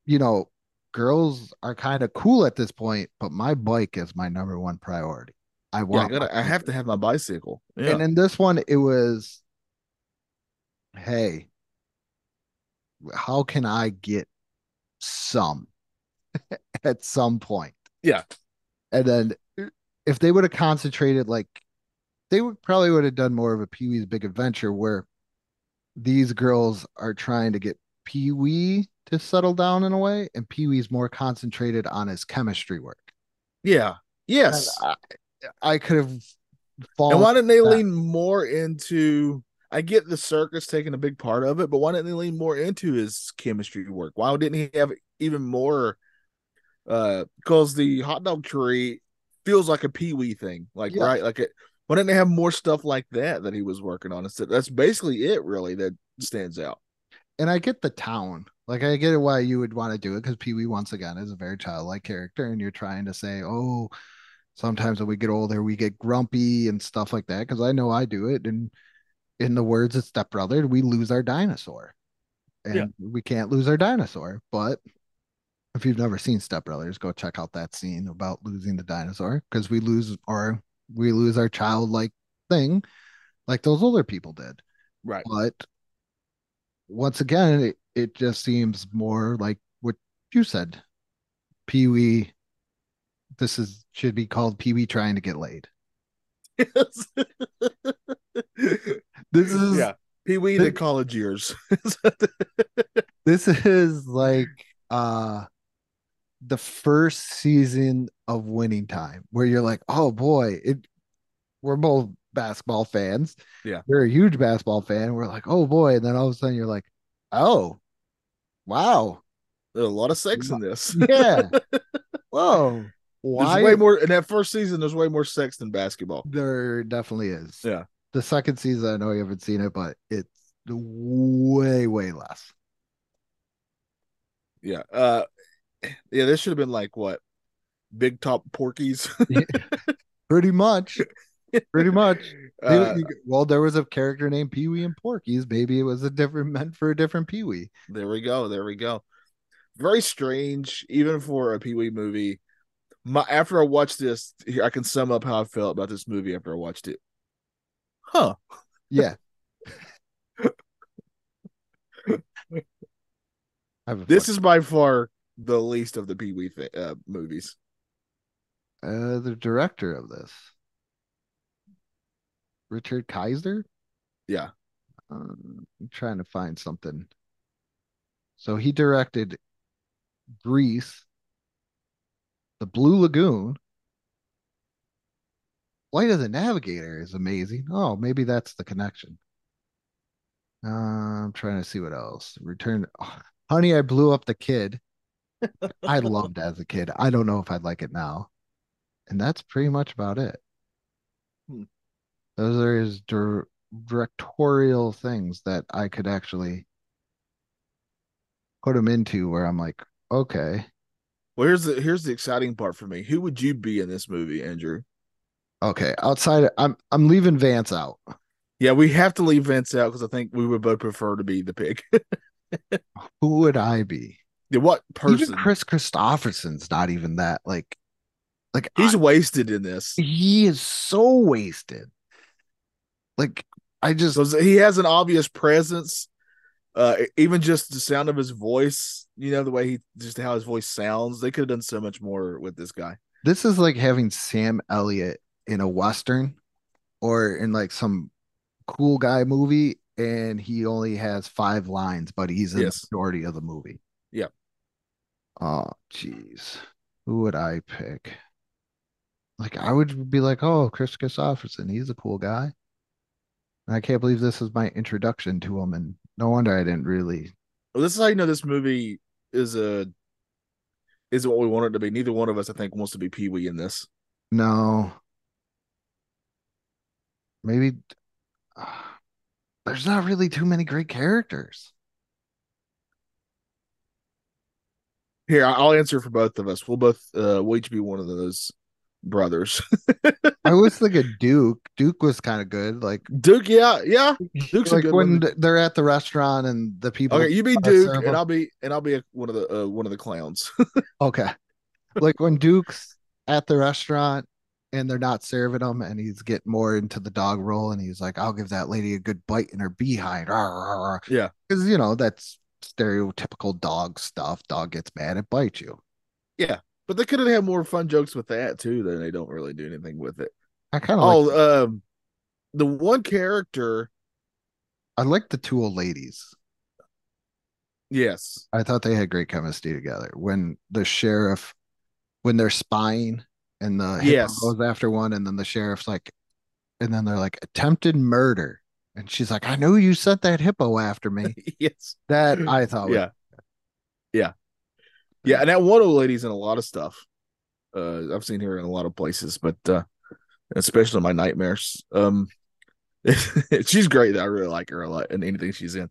you know, girls are kind of cool at this point, but my bike is my number one priority. I want, yeah, I, gotta, I have to have my bicycle. Yeah. And in this one, it was, hey, how can I get some at some point? Yeah. And then if they would have concentrated, like, they would probably would have done more of a Pee-wee's Big Adventure, where these girls are trying to get Pee-wee to settle down in a way, and Pee-wee's more concentrated on his chemistry work. Yeah. Yes. I, I could have fallen. And why didn't they that. lean more into, I get the circus taking a big part of it, but why didn't they lean more into his chemistry work? Why didn't he have even more? Uh, cause the hot dog tree feels like a Pee-wee thing. Like, yeah. right. Like it, Why didn't they have more stuff like that that he was working on? Instead, that's basically it, really, that stands out. And I get the town. Like, I get it why you would want to do it, because Pee-wee, once again, is a very childlike character, and you're trying to say, oh, sometimes when we get older, we get grumpy and stuff like that, because I know I do it. And in the words of Step Brother, we lose our dinosaur. And yeah. we can't lose our dinosaur. But if you've never seen Step Brothers, go check out that scene about losing the dinosaur, because we lose our... we lose our childlike thing like those older people did. Right. But once again, it, it just seems more like what you said. Pee-wee, this is should be called Pee-wee trying to get laid. Yes. This is yeah. Pee-wee the college years. This is like uh the first season of Winning Time, where you're like, oh boy, it we're both basketball fans. Yeah. We're a huge basketball fan. We're like, oh boy. And then all of a sudden you're like, oh wow. There's a lot of sex in this. Yeah. Whoa. Why? There's way more in that first season, there's way more sex than basketball. There definitely is. Yeah. The second season, I know you haven't seen it, but it's way, way less. Yeah. Uh Yeah, this should have been like what, Big Top Porkies, yeah, pretty much, pretty much. Uh, well, there was a character named Pee-wee and Porkies. Maybe it was a different meant for a different Pee-wee. There we go. There we go. Very strange, even for a Pee-wee movie. My after I watched this, I can sum up how I felt about this movie after I watched it. Huh? Yeah. This is by far the least of the Pee-wee th- uh, movies. Uh, the director of this, Richard Kaiser. Yeah, um, I'm trying to find something. So he directed Grease, The Blue Lagoon, Light of the Navigator is amazing. Oh, maybe that's the connection. Uh, I'm trying to see what else. Return, oh, Honey, I Blew Up the Kid. I loved as a kid. I don't know if I'd like it now. And that's pretty much about it. Those are his dir- directorial things that I could actually put him into where I'm like, okay. Well, here's the here's the exciting part for me. Who would you be in this movie, Andrew? Okay, outside, I'm I'm leaving Vance out. Yeah, we have to leave Vance out because I think we would both prefer to be the pig. Who would I be? Yeah, what person? Even Kris Kristofferson's not even that. Like, like he's I, wasted in this. He is so wasted. Like, I just he has an obvious presence. Uh, even just the sound of his voice, you know, the way he just how his voice sounds. They could have done so much more with this guy. This is like having Sam Elliott in a Western or in like some cool guy movie, and he only has five lines, but he's in yes. the majority of the movie. Yeah. Oh, geez. Who would I pick? Like, I would be like, oh, Kris Kristofferson, he's a cool guy. And I can't believe this is my introduction to him, and no wonder I didn't really. Well, this is how you know this movie is a isn't what we want it to be. Neither one of us, I think, wants to be Pee-wee in this. No. Maybe uh, there's not really too many great characters. Here, I'll answer for both of us. We'll both uh, we'll each be one of those brothers. I was thinking Duke. Duke was kind of good. Like Duke, yeah, yeah. Duke's like a good when one. They're at the restaurant and the people. Okay, you be Duke, and them. I'll be and I'll be a, one of the uh, one of the clowns. Okay, like when Duke's at the restaurant and they're not serving him, and he's getting more into the dog roll, and he's like, "I'll give that lady a good bite in her behind." Rawr, rawr, rawr. Yeah, because you know that's stereotypical dog stuff. Dog gets mad and bites you. Yeah. But they could have had more fun jokes with that too. Then they don't really do anything with it. I kind of oh, like um, the one character. I like the two old ladies. Yes, I thought they had great chemistry together. When the sheriff, when they're spying, and the yes goes after one, and then the sheriff's like, and then they're like attempted murder, and she's like, "I know you sent that hippo after me." Yes, that I thought. Yeah, was- yeah. Yeah, and that one old lady's in a lot of stuff. Uh, I've seen her in a lot of places, but uh, especially my nightmares. Um, she's great. I really like her a lot in anything she's in.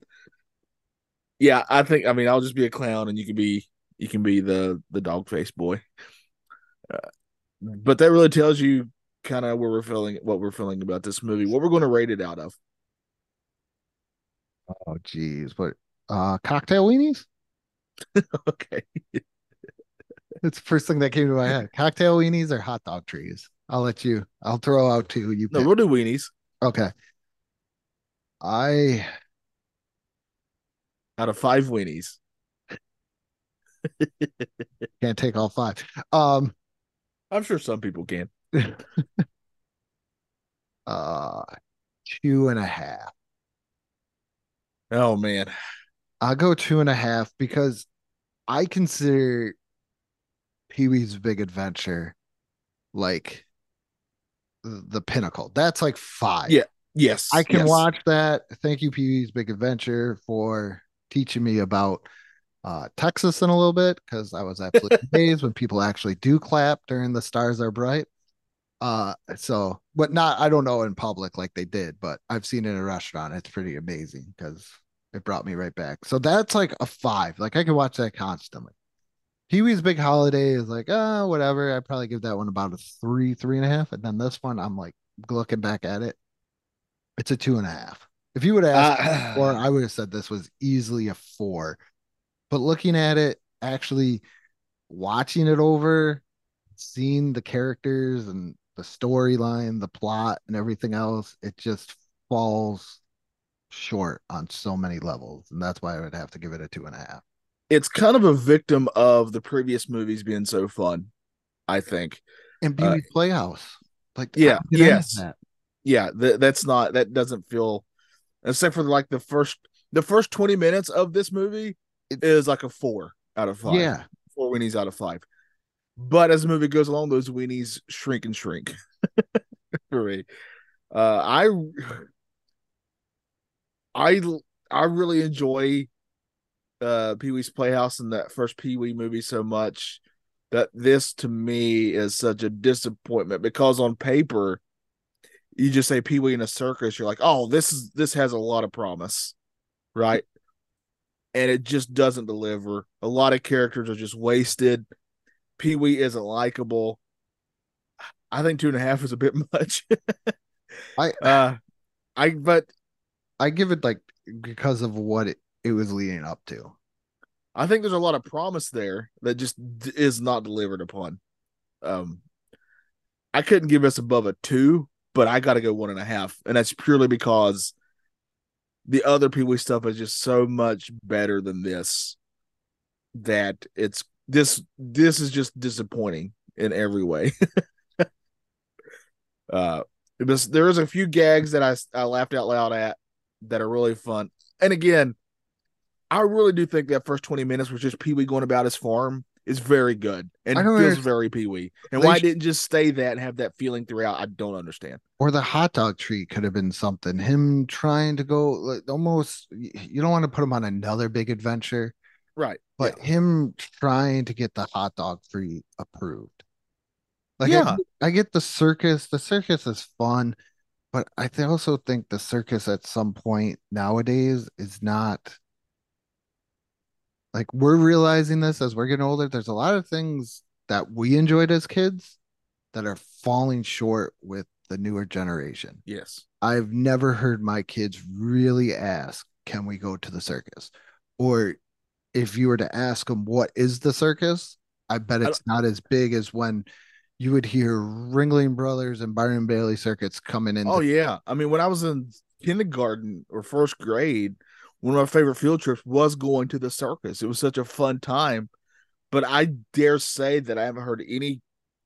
Yeah, I think. I mean, I'll just be a clown, and you can be you can be the the dog face boy. Uh, but that really tells you kind of where we're feeling, what we're feeling about this movie, what we're going to rate it out of. Oh, geez, but uh, cocktail weenies. Okay. It's the first thing that came to my head. Cocktail weenies or hot dog trees? I'll let you. I'll throw out two. You pick. No, we'll do weenies. Okay. I out of five weenies. Can't take all five. Um I'm sure some people can. uh two and a half. Oh man. I'll go two and a half because I consider Pee-wee's Big Adventure like the pinnacle. That's like five. Yeah. Yes. I can yes. watch that. Thank you, Pee-wee's Big Adventure, for teaching me about uh, Texas in a little bit, because I was absolutely amazed when people actually do clap during The Stars Are Bright. Uh, so, but not, I don't know in public like they did, but I've seen it in a restaurant. It's pretty amazing because it brought me right back. So that's like a five. Like I can watch that constantly. Pee-wee's Big Holiday is like, oh, whatever. I probably give that one about a three, three and a half. And then this one, I'm like looking back at it, it's a two and a half. If you would have asked, uh, or I would have said this was easily a four. But looking at it, actually watching it over, seeing the characters and the storyline, the plot, and everything else, it just falls short on so many levels, and that's why I would have to give it a two and a half. It's kind of a victim of the previous movies being so fun, I think. And Beauty uh, Playhouse, like yeah, yes, that. yeah. Th- that's not that doesn't feel, except for like the first the first twenty minutes of this movie it, is like a four out of five. Yeah, four weenies out of five. But as the movie goes along, those weenies shrink and shrink. For me, uh, I. I I really enjoy uh, Pee-wee's Playhouse and that first Pee-wee movie so much that this to me is such a disappointment, because on paper you just say Pee-wee in a circus, you're like, oh, this is this has a lot of promise, right? And it just doesn't deliver. A lot of characters are just wasted. Pee-wee isn't likable. I think two and a half is a bit much. I uh, I but I give it like because of what it, it was leading up to. I think there's a lot of promise there that just d- is not delivered upon. Um, I couldn't give us above a two, but I got to go one and a half. And that's purely because the other Pee-wee stuff is just so much better than this, that it's this, this is just disappointing in every way. uh, it was, there was a few gags that I, I laughed out loud at that are really fun. And again, I really do think that first twenty minutes was just Pee-wee going about his farm is very good and feels understand. very Pee-wee. And they why sh- didn't just stay that and have that feeling throughout? I don't understand. Or the hot dog treat could have been something. Him trying to go like, almost, you don't want to put him on another big adventure. Right. But yeah. him trying to get the hot dog treat approved. Like yeah. I, I get the circus. The circus is fun. But I th- also think the circus at some point nowadays is not... Like, we're realizing this as we're getting older. There's a lot of things that we enjoyed as kids that are falling short with the newer generation. Yes. I've never heard my kids really ask, can we go to the circus? Or if you were to ask them, what is the circus? I bet it's I not as big as when you would hear Ringling Brothers and Barnum Bailey circuits coming in. Oh, the- yeah. I mean, when I was in kindergarten or first grade, one of my favorite field trips was going to the circus. It was such a fun time, but I dare say that I haven't heard any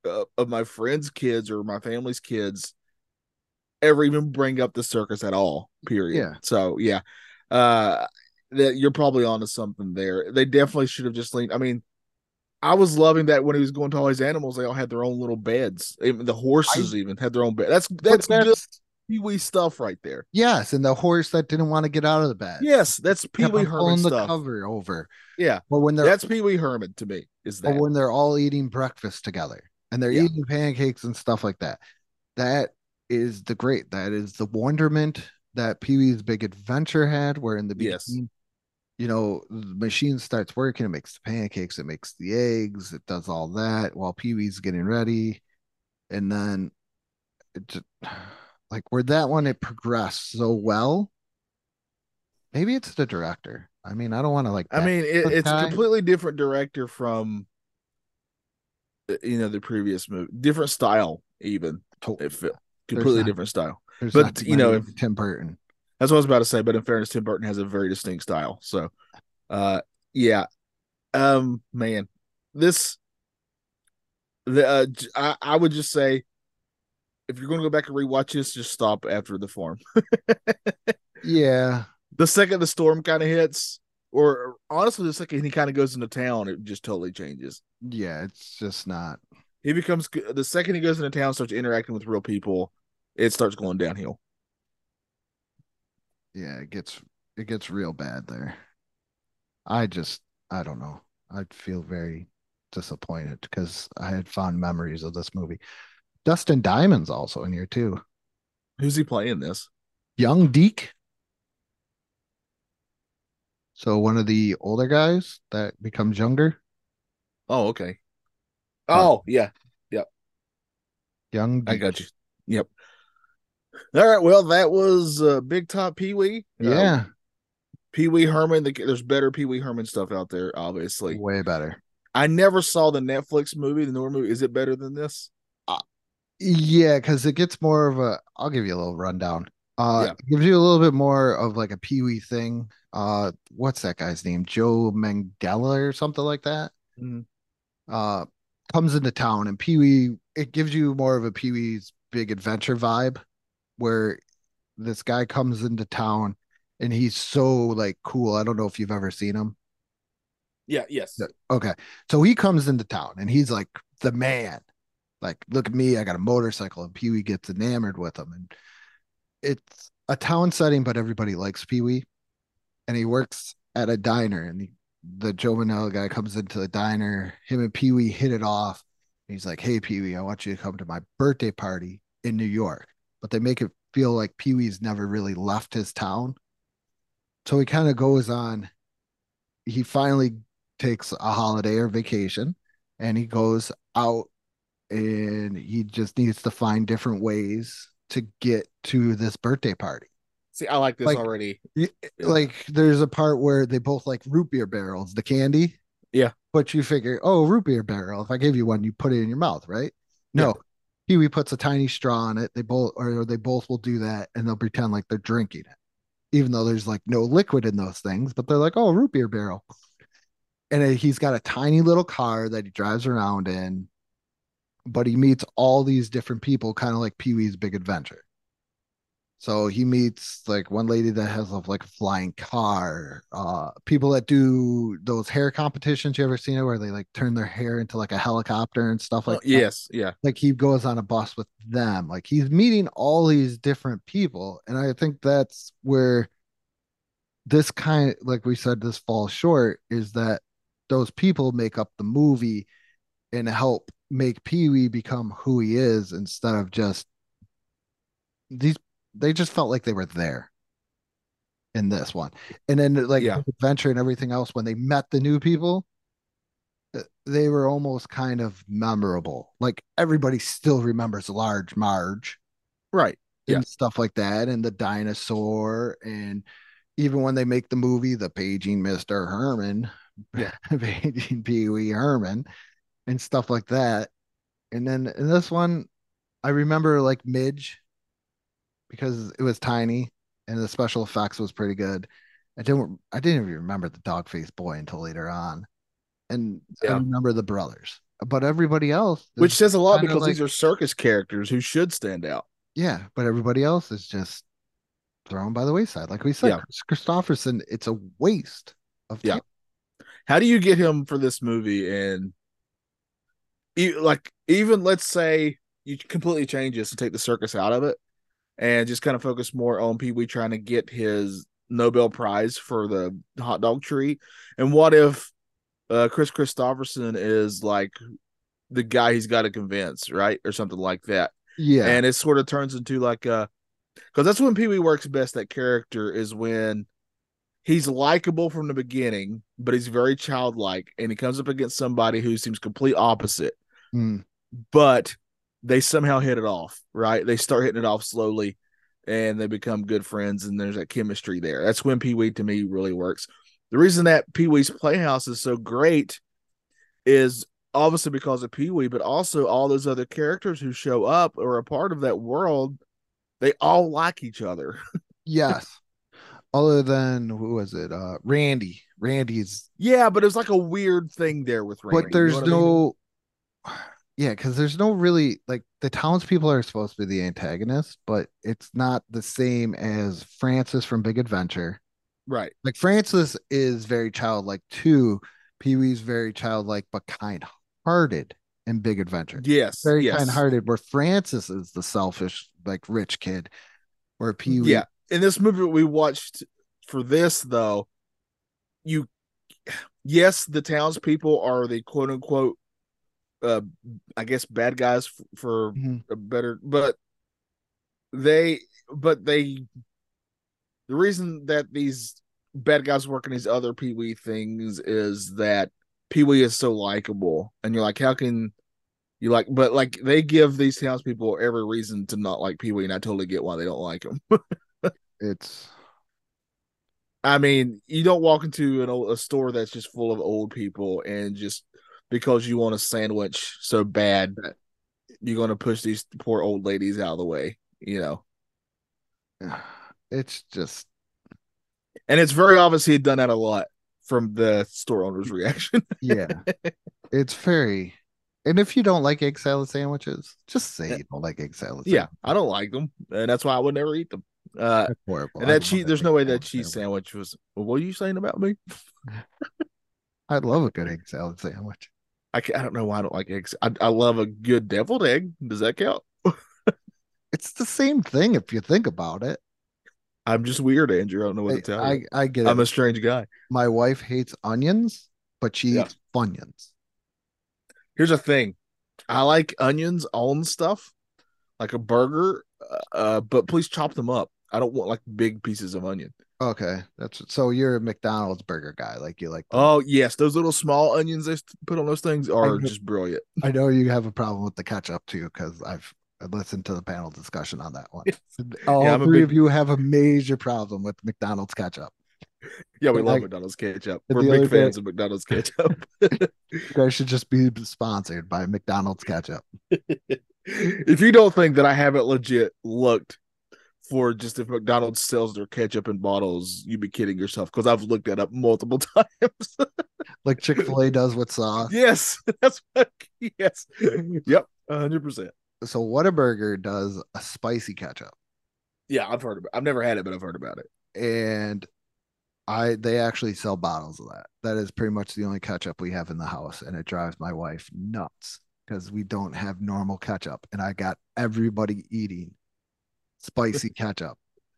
uh, of my friends' kids or my family's kids ever even bring up the circus at all, period. Yeah. So, yeah, uh, that you're probably onto something there. They definitely should have just leaned. I mean, I was loving that when he was going to all his animals, they all had their own little beds. Even the horses I, even had their own bed. That's, that's just... Pee-wee stuff right there. Yes, and the horse that didn't want to get out of the bed. Yes, that's Pee-wee Herman stuff. The cover over. Yeah, but when they're that's Pee-wee Herman to me is that. But when they're all eating breakfast together and they're yeah. eating pancakes and stuff like that, that is the great. That is the wonderment that Pee-wee's Big Adventure had. Where in the beginning, yes. you know, the machine starts working. It makes the pancakes. It makes the eggs. It does all that while Pee-wee's getting ready, and then it just. Like, where that one, it progressed so well. Maybe it's the director. I mean, I don't want to, like... I mean, it, it's guy. a completely different director from, you know, the previous movie. Different style, even. Totally. It, completely not, different style. But, you know... If, Tim Burton. That's what I was about to say, but in fairness, Tim Burton has a very distinct style. So, uh, yeah. Um, man. This... the uh, I, I would just say... If you're going to go back and rewatch this, just stop after the farm. yeah. The second the storm kind of hits, or honestly, the second he kind of goes into town, it just totally changes. Yeah, it's just not. He becomes, the second he goes into town, starts interacting with real people, it starts going downhill. Yeah, it gets, it gets real bad there. I just, I don't know. I feel very disappointed because I had fond memories of this movie. Dustin Diamond's also in here too. Who's he playing this? Young Deke. So one of the older guys that becomes younger. Oh, okay. Oh, yeah. Yep. Young Deke. I got you. Yep. All right. Well, that was uh, Big Top Pee-wee. Yeah. Um, Pee-wee Herman. The, there's better Pee-wee Herman stuff out there, obviously. Way better. I never saw the Netflix movie, the newer movie. Is it better than this? Yeah, because it gets more of a, I'll give you a little rundown. Uh yeah. It gives you a little bit more of like a Pee-wee thing. Uh what's that guy's name? Joe Mangala or something like that. Mm-hmm. Uh comes into town and Pee-wee, it gives you more of a Pee-wee's Big Adventure vibe where this guy comes into town and he's so like cool. I don't know if you've ever seen him. Yeah, yes. Okay. So he comes into town and he's like the man. Like, look at me, I got a motorcycle, and Pee-wee gets enamored with him. And it's a town setting, but everybody likes Pee-wee. And he works at a diner, and he, the Joe Mangala guy comes into the diner. Him and Pee-wee hit it off. And he's like, hey, Pee-wee, I want you to come to my birthday party in New York. but they make it feel like Pee-wee's never really left his town. So he kind of goes on. He finally takes a holiday or vacation, and he goes out, and he just needs to find different ways to get to this birthday party. See, I like this like, already. Yeah. Like, there's a part where they both like root beer barrels, the candy. Yeah. But you figure, oh, root beer barrel. If I give you one, you put it in your mouth, right? No. Yeah. Pee-wee puts a tiny straw on it. They both, or they both will do that, and they'll pretend like they're drinking it, even though there's like no liquid in those things. But they're like, oh, root beer barrel. And he's got a tiny little car that he drives around in, but he meets all these different people, kind of like Pee-wee's Big Adventure. So he meets like one lady that has a, like a flying car, uh, people that do those hair competitions. You ever seen it where they like turn their hair into like a helicopter and stuff like oh, that? Yes. Yeah. Like he goes on a bus with them. Like he's meeting all these different people. And I think that's where this kind of, like we said, this falls short, is that those people make up the movie and help make Pee-wee become who he is, instead of just these. They just felt like they were there in this one. And then like yeah. adventure and everything else, when they met the new people, they were almost kind of memorable. Like everybody still remembers Large Marge. Right. And yeah. stuff like that. And the dinosaur. And even when they make the movie, the Paging Mister Herman, yeah. Paging Pee-wee Herman and stuff like that. And then in this one, I remember like Midge, because it was tiny and the special effects was pretty good. I didn't I didn't even remember the dog-faced boy until later on. And yeah. I remember the brothers. But everybody else... Which says a lot, because like, these are circus characters who should stand out. Yeah, but everybody else is just thrown by the wayside. Like we said, yeah. Kris Kristofferson, it's a waste of time. Yeah. How do you get him for this movie? And like, even let's say you completely change this and take the circus out of it, and just kind of focus more on Pee-wee trying to get his Nobel Prize for the hot dog treat. And what if uh, Kris Kristofferson is like the guy he's got to convince, right? Or something like that. Yeah. And it sort of turns into like a... Because that's when Pee-wee works best, that character, is when he's likable from the beginning, but he's very childlike. And he comes up against somebody who seems complete opposite. Mm. But... they somehow hit it off, right? They start hitting it off slowly, and they become good friends, and there's that chemistry there. That's when Pee-wee, to me, really works. The reason that Pee-wee's Playhouse is so great is obviously because of Pee-wee, but also all those other characters who show up or are a part of that world, they all like each other. Yes. Other than, who was it? Uh, Randy. Randy's. Yeah, but it was like a weird thing there with Randy. But there's you know no... I mean? Yeah, because there's no really, like, the townspeople are supposed to be the antagonists, but it's not the same as Francis from Big Adventure. Right. Like, Francis is very childlike, too. Pee-wee's very childlike, but kind-hearted in Big Adventure. Yes, Very yes. kind-hearted, where Francis is the selfish, like, rich kid, where Pee-wee... Yeah, in this movie we watched for this, though, you... Yes, the townspeople are the quote-unquote Uh, I guess bad guys f- for mm-hmm. a better, but they, but they, the reason that these bad guys work in these other Pee-wee things is that Pee-wee is so likable, and you're like, how can you like? But like, they give these townspeople every reason to not like Pee-wee, and I totally get why they don't like him. It's, I mean, you don't walk into an old, a store that's just full of old people and just. Because you want a sandwich so bad that you're going to push these poor old ladies out of the way, you know. It's just... And it's very obvious he had done that a lot from the store owner's reaction. Yeah. It's very... And if you don't like egg salad sandwiches, just say yeah. you don't like egg salad sandwiches. Yeah, I don't like them. And that's why I would never eat them. Uh, that's horrible. And that cheese, there's no way that cheese sandwich was... What are you saying about me? I love a good egg salad sandwich. I, I don't know why I don't like eggs. I, I love a good deviled egg. Does that count? It's the same thing if you think about it. I'm just weird, Andrew. I don't know what I, to tell I, you. I get I'm it. I'm a strange guy. My wife hates onions, but she yeah. eats Funyuns. Here's the thing. I like onions on stuff, like a burger, uh, but please chop them up. I don't want like big pieces of onion. Okay, that's so you're a McDonald's burger guy, like you like. Them. Oh yes, those little small onions they put on those things are just brilliant. I know you have a problem with the ketchup too, because I've listened to the panel discussion on that one. All yeah, three big... of you have a major problem with McDonald's ketchup. Yeah, we but love like, McDonald's ketchup. We're big fans day... of McDonald's ketchup. You guys should just be sponsored by McDonald's ketchup. If you don't think that I haven't legit looked. For just if McDonald's sells their ketchup in bottles, you'd be kidding yourself, because I've looked that up multiple times. Like Chick-fil-A does with sauce. Yes. That's what, yes. Yep. one hundred percent. So Whataburger does a spicy ketchup. Yeah, I've heard about it. I've never had it, but I've heard about it. And I they actually sell bottles of that. That is pretty much the only ketchup we have in the house, and it drives my wife nuts because we don't have normal ketchup. And I got everybody eating spicy ketchup,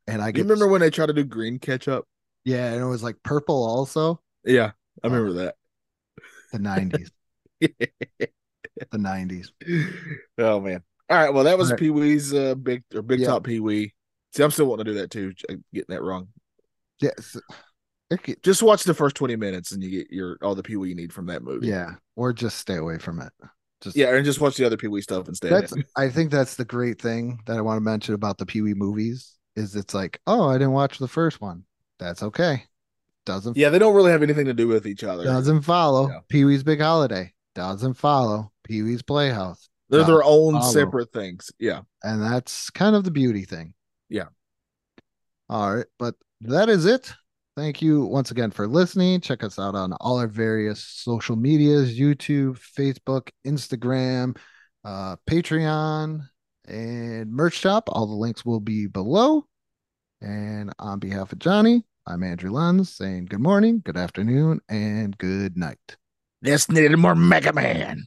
and I get. You remember when they tried to do green ketchup? Yeah, and it was like purple also. Yeah, I remember um, that. The nineties. The nineties. Oh man! All right, well that was right. Pee-wee's uh, big or Big yeah. Top Pee-wee. See, I'm still wanting to do that too. I'm getting that wrong. Yes. Yeah, just watch the first twenty minutes, and you get your all the Pee-wee you need from that movie. Yeah, or just stay away from it. Just, yeah, and just watch the other Pee-wee stuff instead. That's, I think that's the great thing that I want to mention about the Pee-wee movies is it's like, oh, I didn't watch the first one. That's okay. Doesn't. Yeah, they don't really have anything to do with each other. Doesn't follow. Yeah. Pee-wee's Big Holiday. Doesn't follow. Pee-wee's Playhouse. They're their own follow. Separate things. Yeah. And that's kind of the beauty thing. Yeah. All right. But that is it. Thank you once again for listening. Check us out on all our various social medias, YouTube, Facebook, Instagram, uh, Patreon, and merch shop. All the links will be below. And on behalf of Johnny, I'm Andrew Lenz saying good morning, good afternoon, and good night. This needed more Mega Man.